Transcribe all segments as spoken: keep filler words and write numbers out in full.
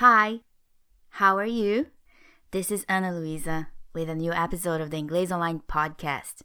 Hi, how are you? This is Ana Luiza with a new episode of the Inglês Online Podcast.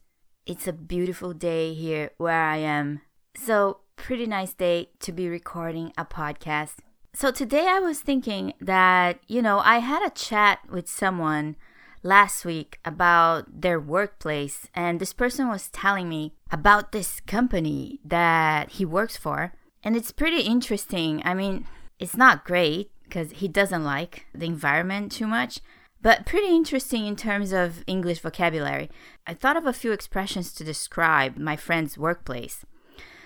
It's a beautiful day here where I am. So, pretty nice day to be recording a podcast. So today I was thinking that, you know, I had a chat with someone last week about their workplace, and this person was telling me about this company that he works for, and it's pretty interesting. I mean, it's not great because he doesn't like the environment too much, but pretty interesting in terms of English vocabulary. I thought of a few expressions to describe my friend's workplace.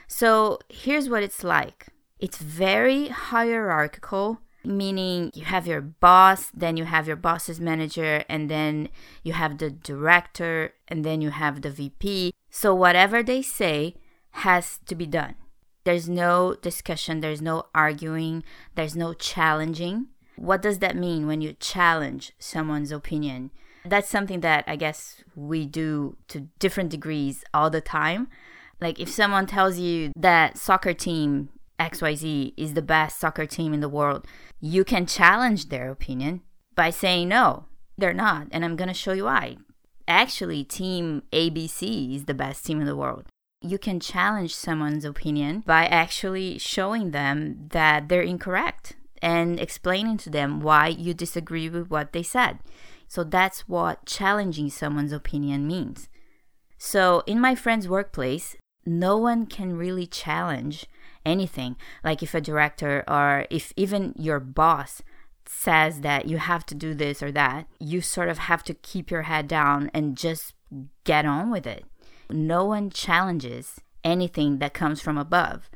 So here's what it's like. It's very hierarchical, meaning you have your boss, then you have your boss's manager, and then you have the director, and then you have the V P. So whatever they say has to be done. There's no discussion, there's no arguing, there's no challenging. What does that mean when you challenge someone's opinion? That's something that I guess we do to different degrees all the time. Like if someone tells you that soccer team X Y Z is the best soccer team in the world, you can challenge their opinion by saying, no, they're not, and I'm going to show you why. Actually, team A B C is the best team in the world. You can challenge someone's opinion by actually showing them that they're incorrect and explaining to them why you disagree with what they said. So that's what challenging someone's opinion means. So in my friend's workplace, no one can really challenge anything. Like if a director or if even your boss says that you have to do this or that, you sort of have to keep your head down and just get on with it. No one challenges anything that comes from above.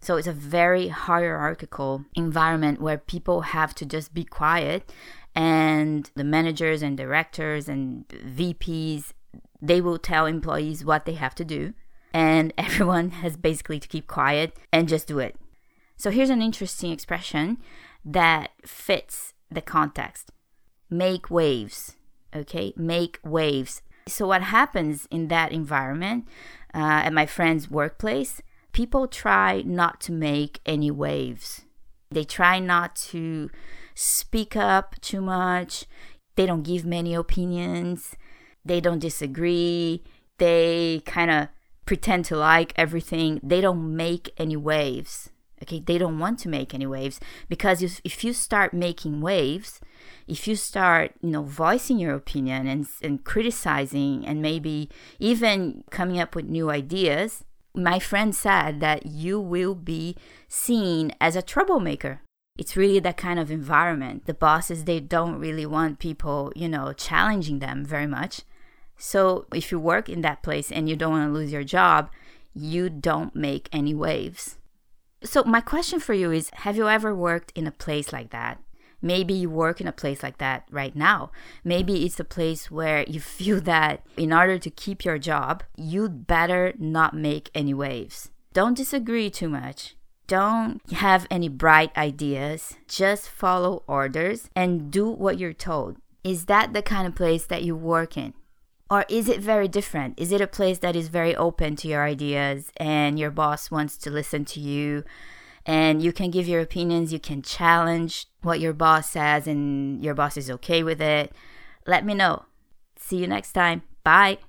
So it's a very hierarchical environment where people have to just be quiet, and the managers and directors and V Ps, they will tell employees what they have to do, and everyone has basically to keep quiet and just do it. So here's an interesting expression that fits the context. Make waves, okay? Make waves. So what happens in that environment, uh, at my friend's workplace, people try not to make any waves. They try not to speak up too much. They don't give many opinions. They don't disagree. They kind of pretend to like everything. They don't make any waves. Okay, they don't want to make any waves, because if, if you start making waves, if you start, you know, voicing your opinion and, and criticizing and maybe even coming up with new ideas, my friend said that you will be seen as a troublemaker. It's really that kind of environment. The bosses, they don't really want people, you know, challenging them very much. So if you work in that place and you don't want to lose your job, you don't make any waves. So my question for you is, have you ever worked in a place like that? Maybe you work in a place like that right now. Maybe it's a place where you feel that in order to keep your job, you'd better not make any waves. Don't disagree too much. Don't have any bright ideas. Just follow orders and do what you're told. Is that the kind of place that you work in? Or is it very different? Is it a place that is very open to your ideas and your boss wants to listen to you and you can give your opinions, you can challenge what your boss says and your boss is okay with it? Let me know. See you next time. Bye.